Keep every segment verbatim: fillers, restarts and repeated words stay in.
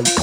Get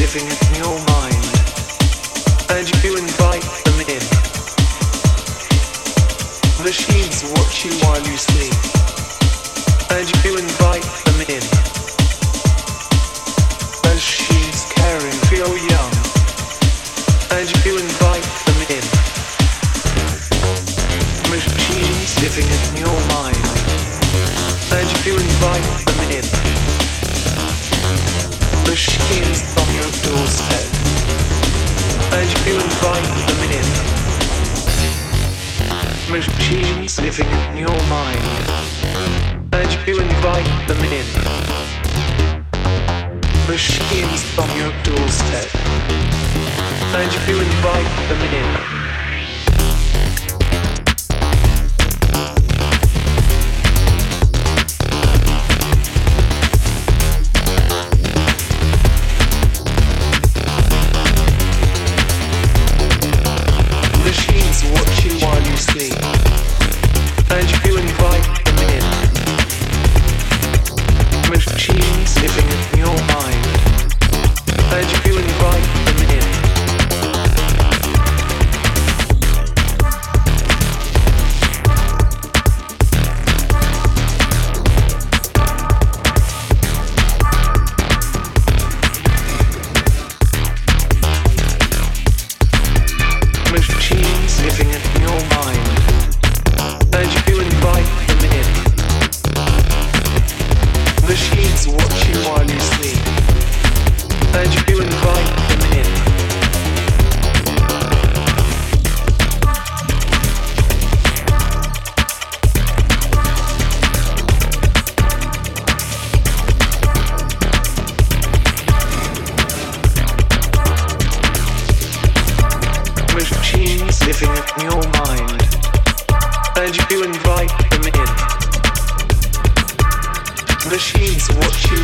definite your mind, and you invite them in. Machines watch you while you sleep, and you invite them in. Machines caring for your young, and you invite them in. Machines definite your mind, and you invite them in. Machines on your doorstep, and you invite them in. Machines living in your mind, and you invite them in. Machines on your doorstep, and you invite them in. Machines watch you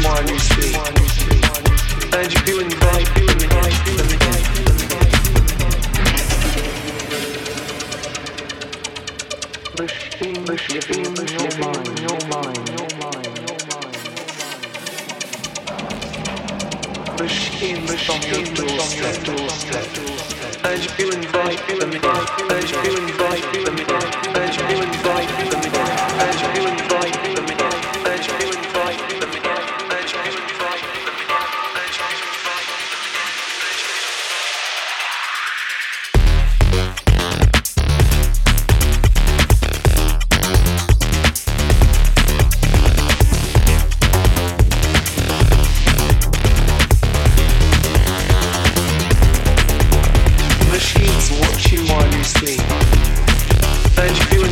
while you sleep, and you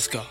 Let's go.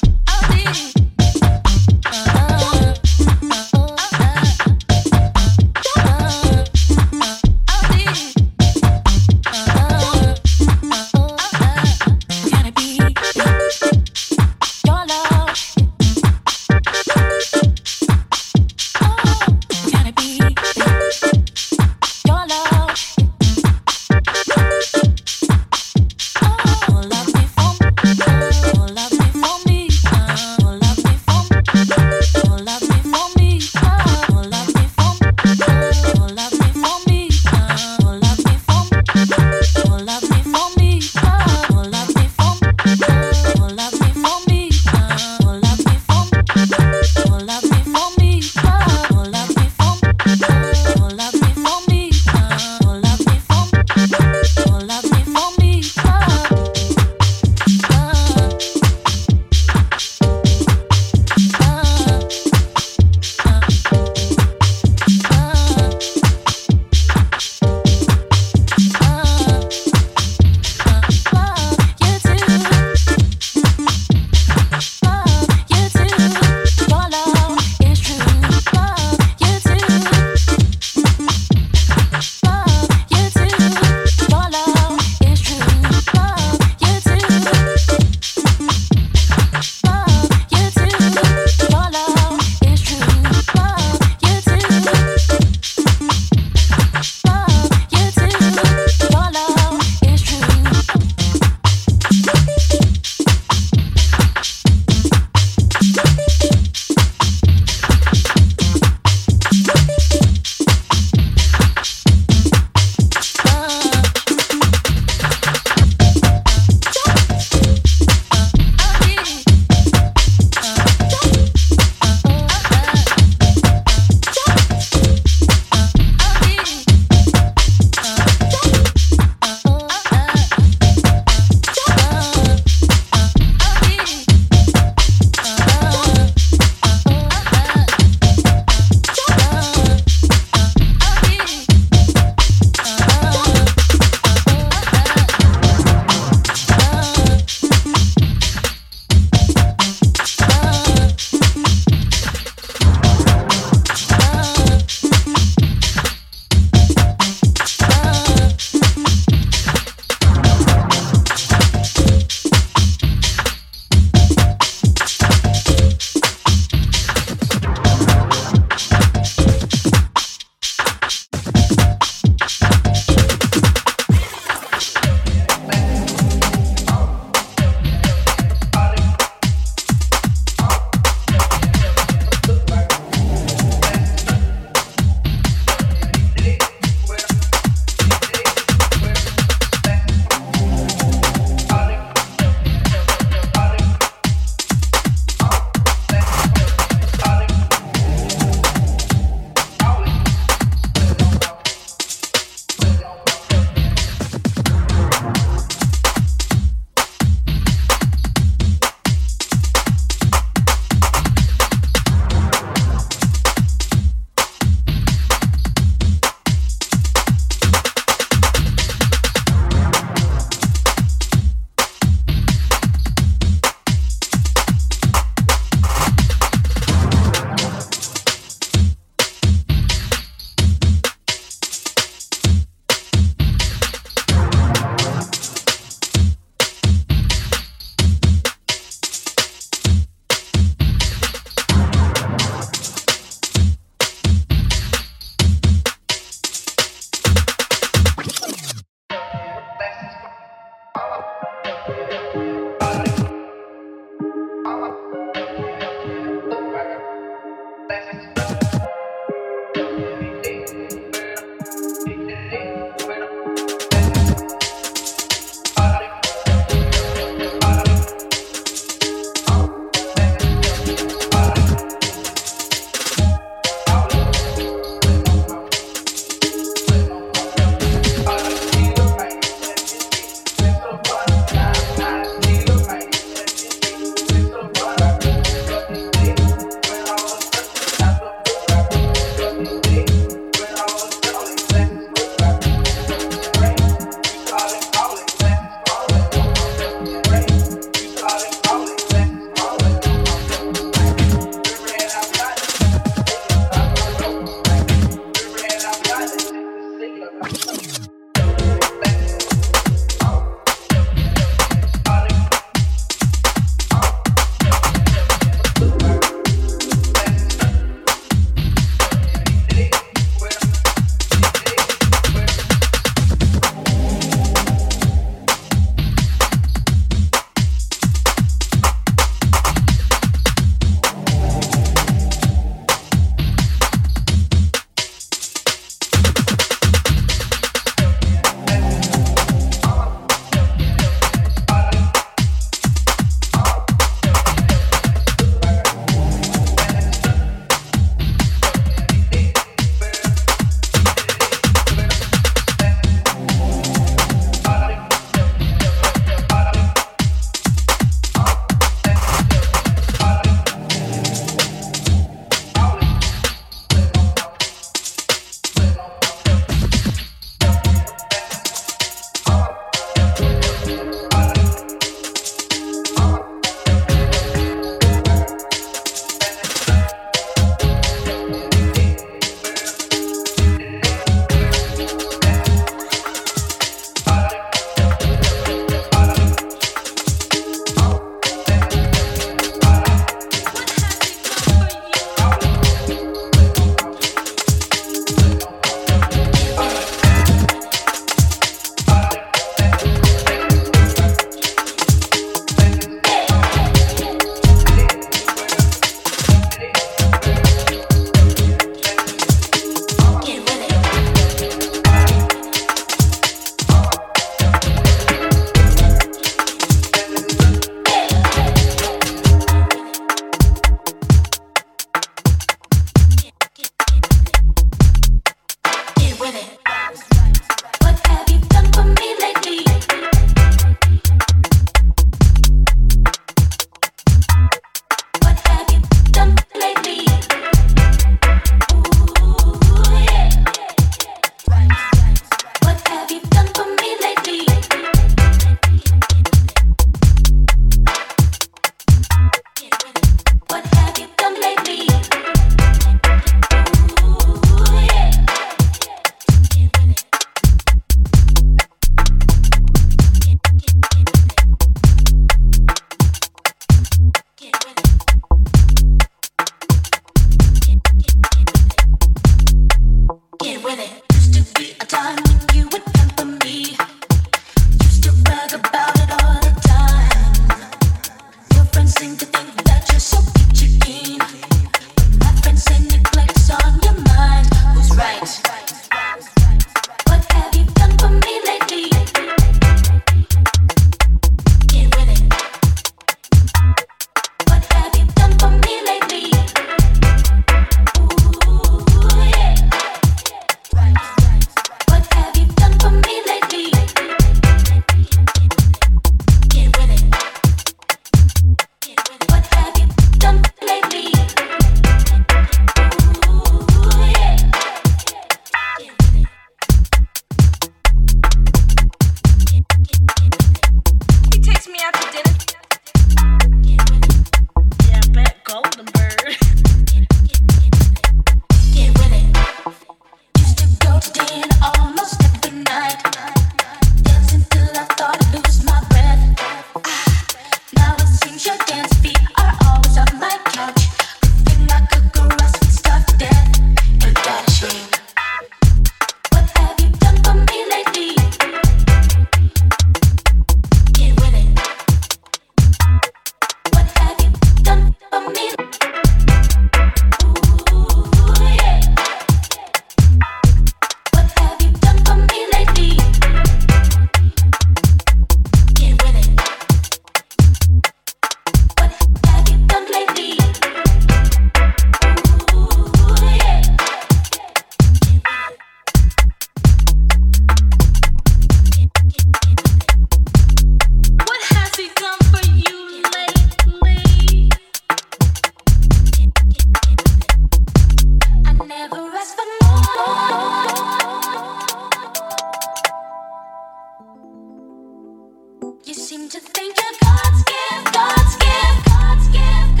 You seem to think of God's gift, God's gift, God's gift.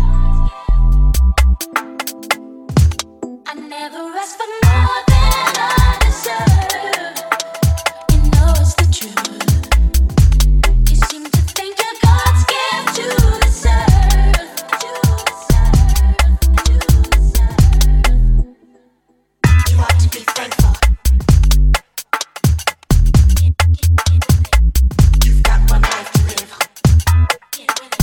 I never asked for more than I deserve. You know it's the truth. You seem to think of God's gift to this earth, to this earth, to this earth. You ought to be thankful. You've got one life to live. Get with it.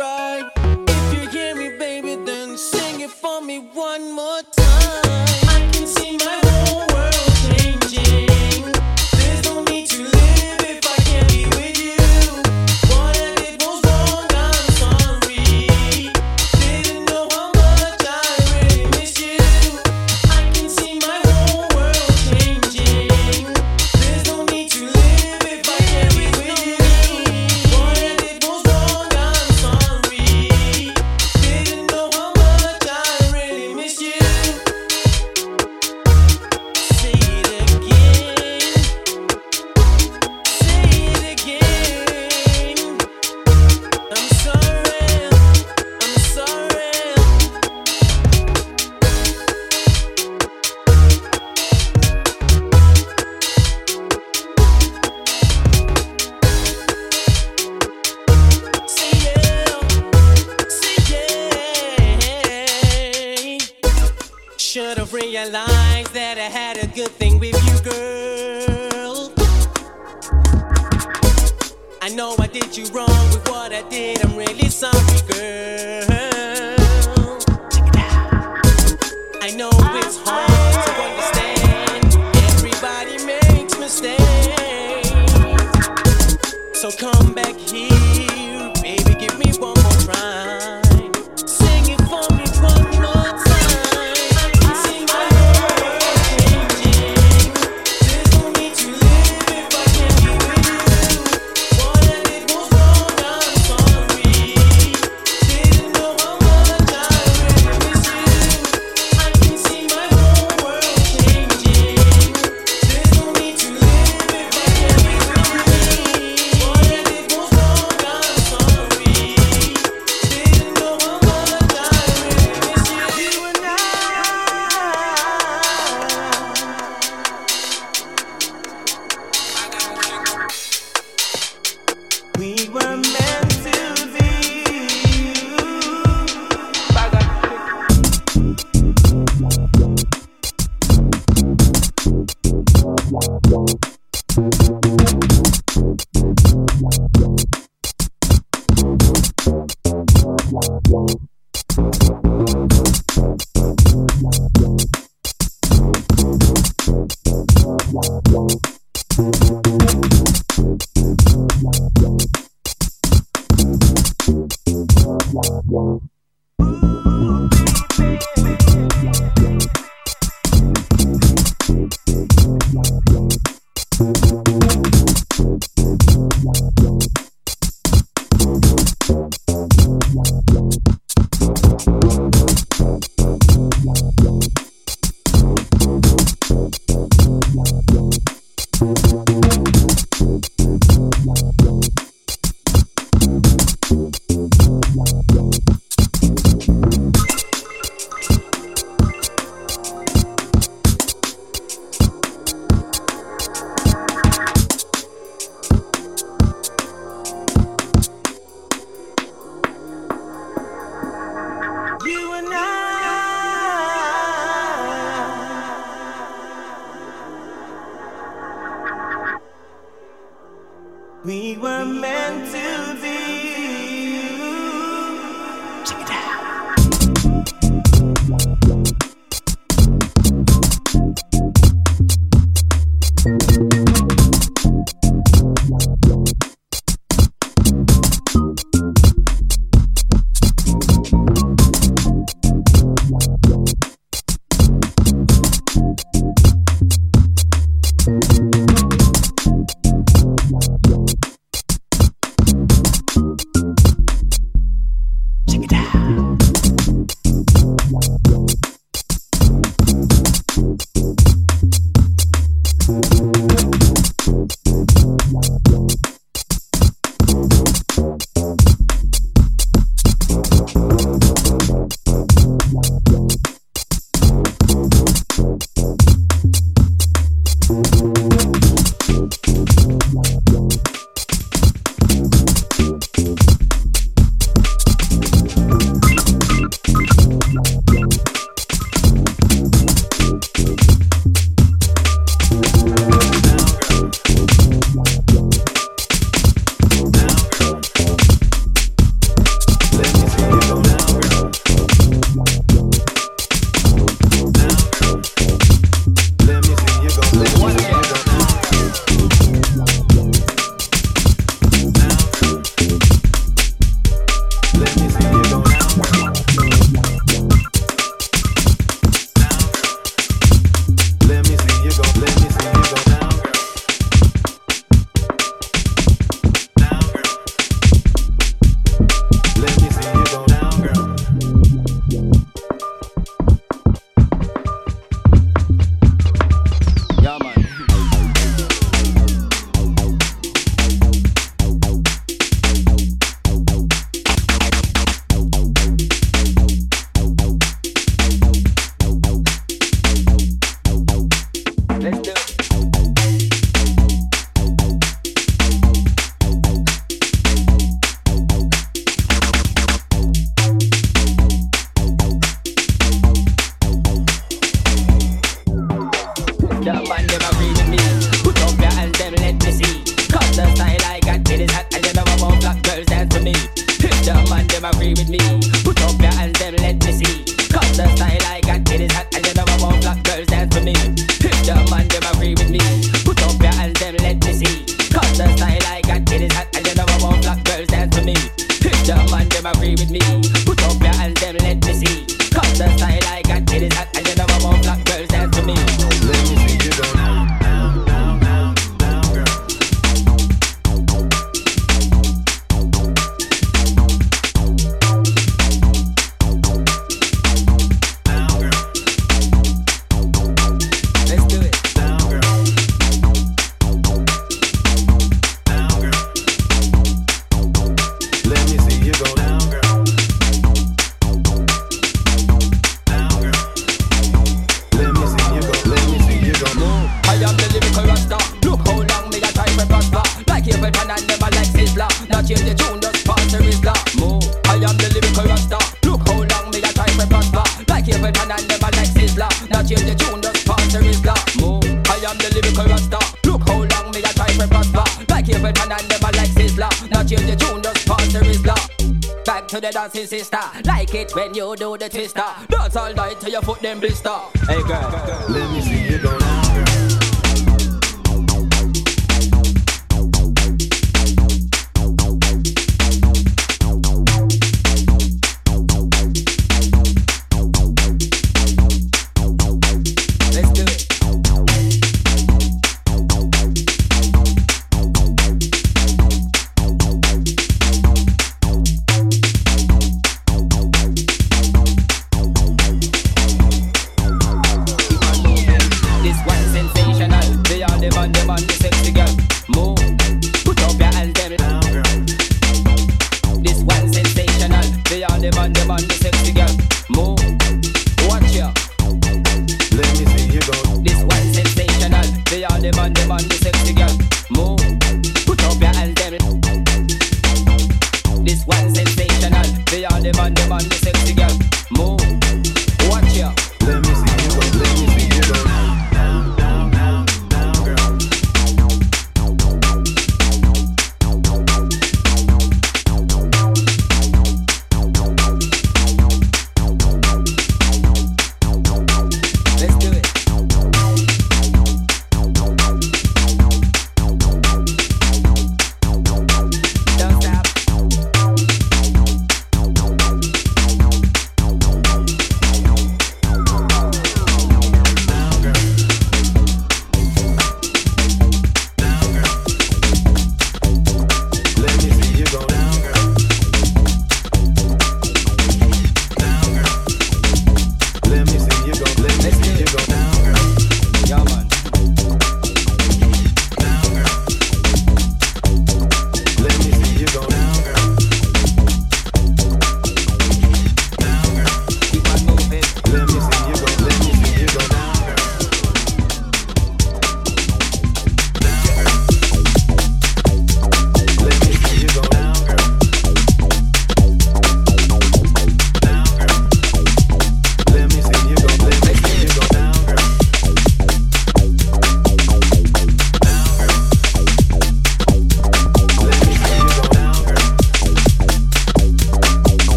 right. If you hear me, baby, then sing it for me one more time. I can see my whole world changing. There's no need to live if I can't be with you. What I did was wrong, I'm sorry. Didn't know how much I really miss you. I can see my whole world changing. There's no need to live if I can't be with you. Should've realized that I had a good thing with you, girl. I know I did you wrong with what I did. I'm really sorry, girl. Check it out. I know it's hard to understand. Everybody makes mistakes. So come back here, baby, give me one more try. Sing it for me one more time. We'll be right back.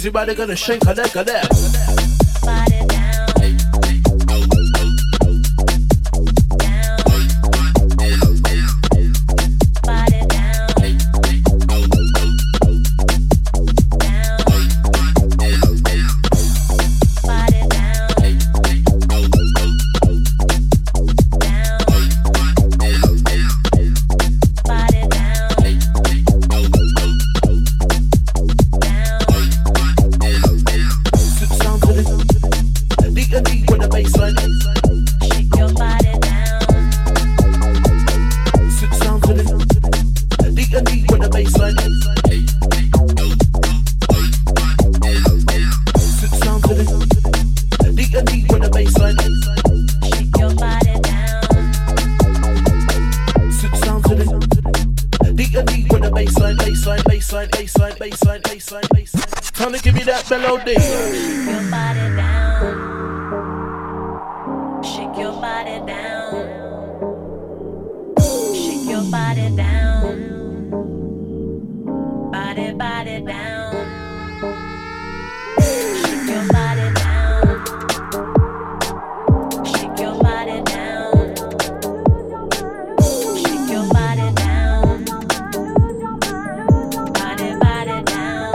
easy, but they're gonna shake a leg of that. Melody. Shake your body down. Shake your body down. Shake your body down. Body, body down. Shake your body down. Shake your body down. Shake your body down. Body, body down.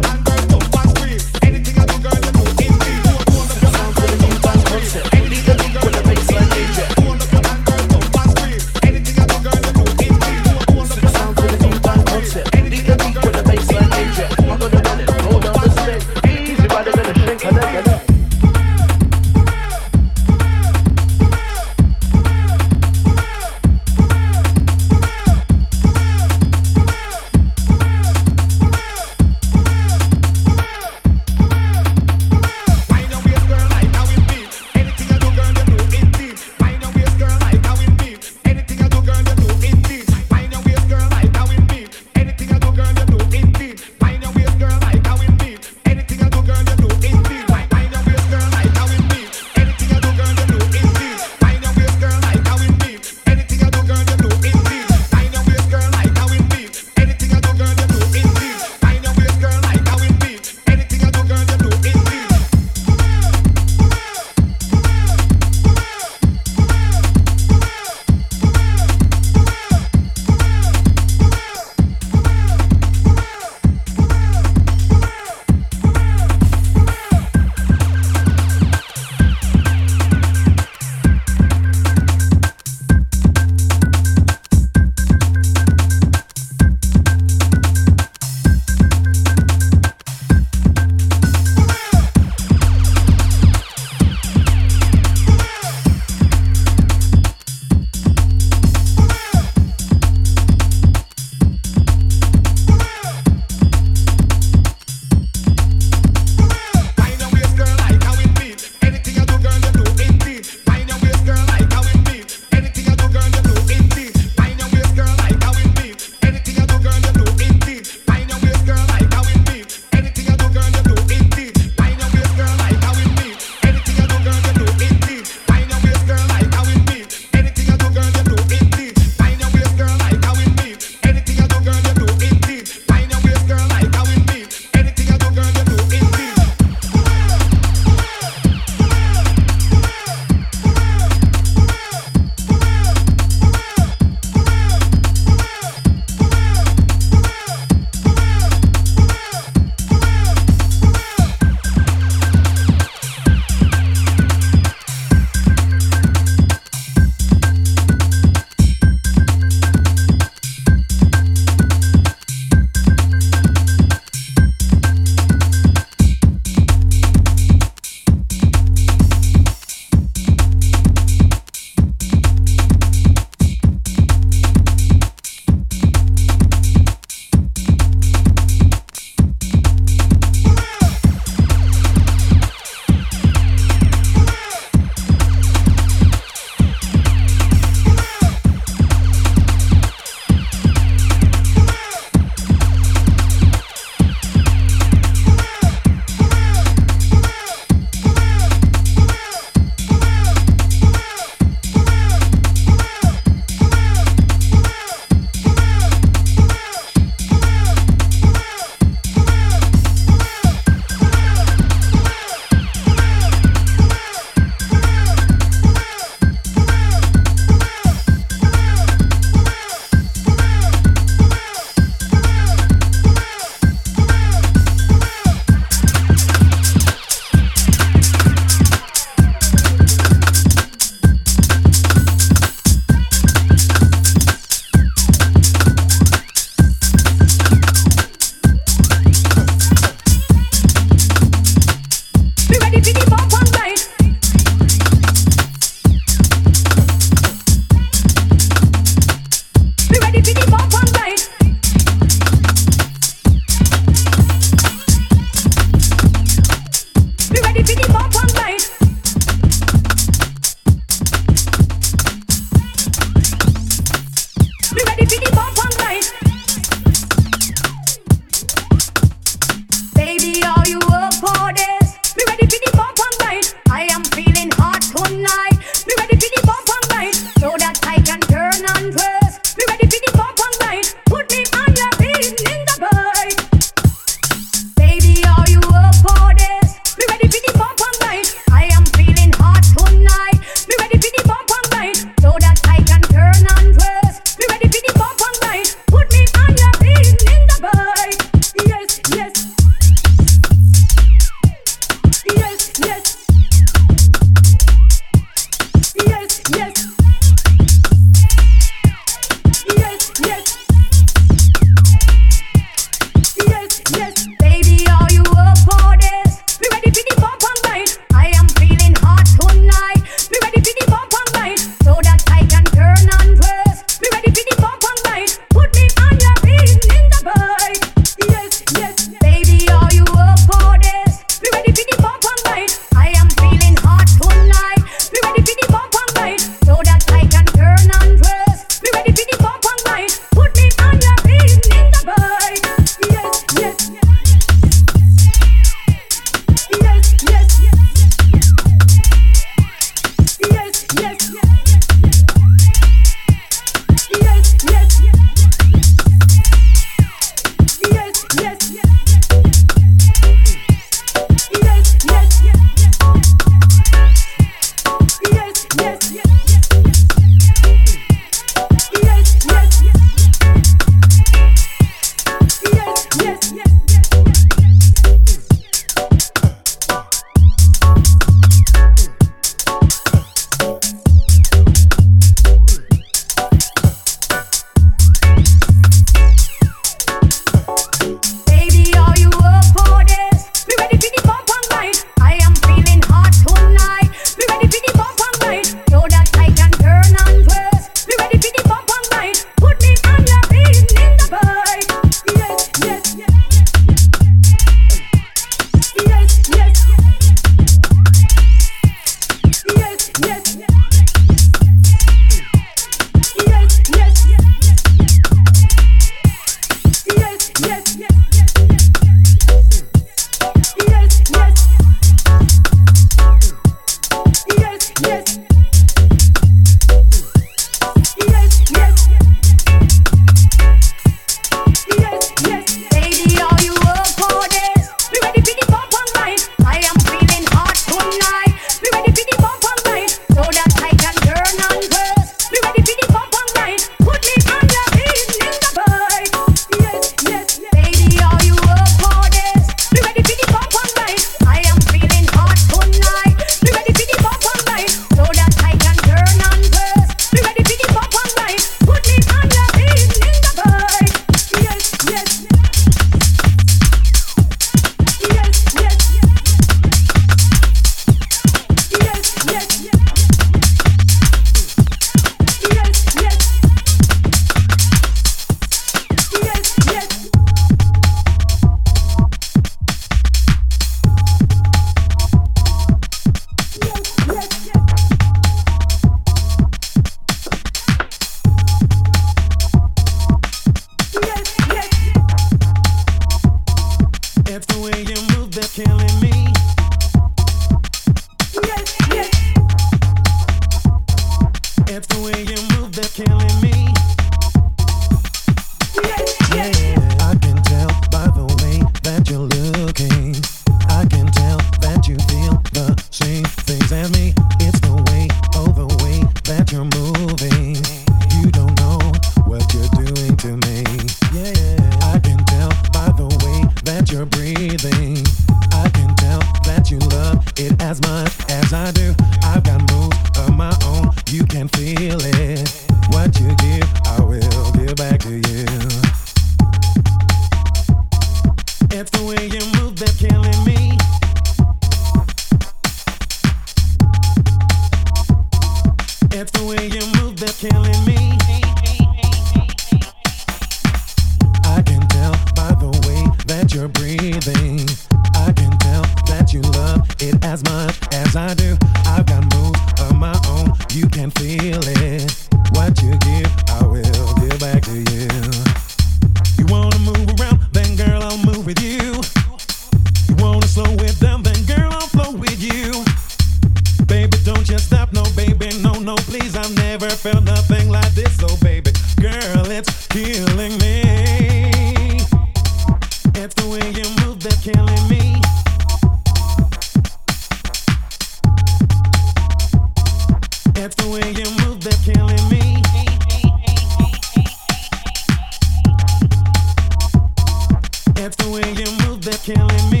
killing me.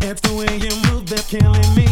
It's the way you move that's killing me.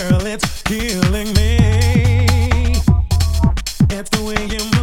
Killing me. That's the way you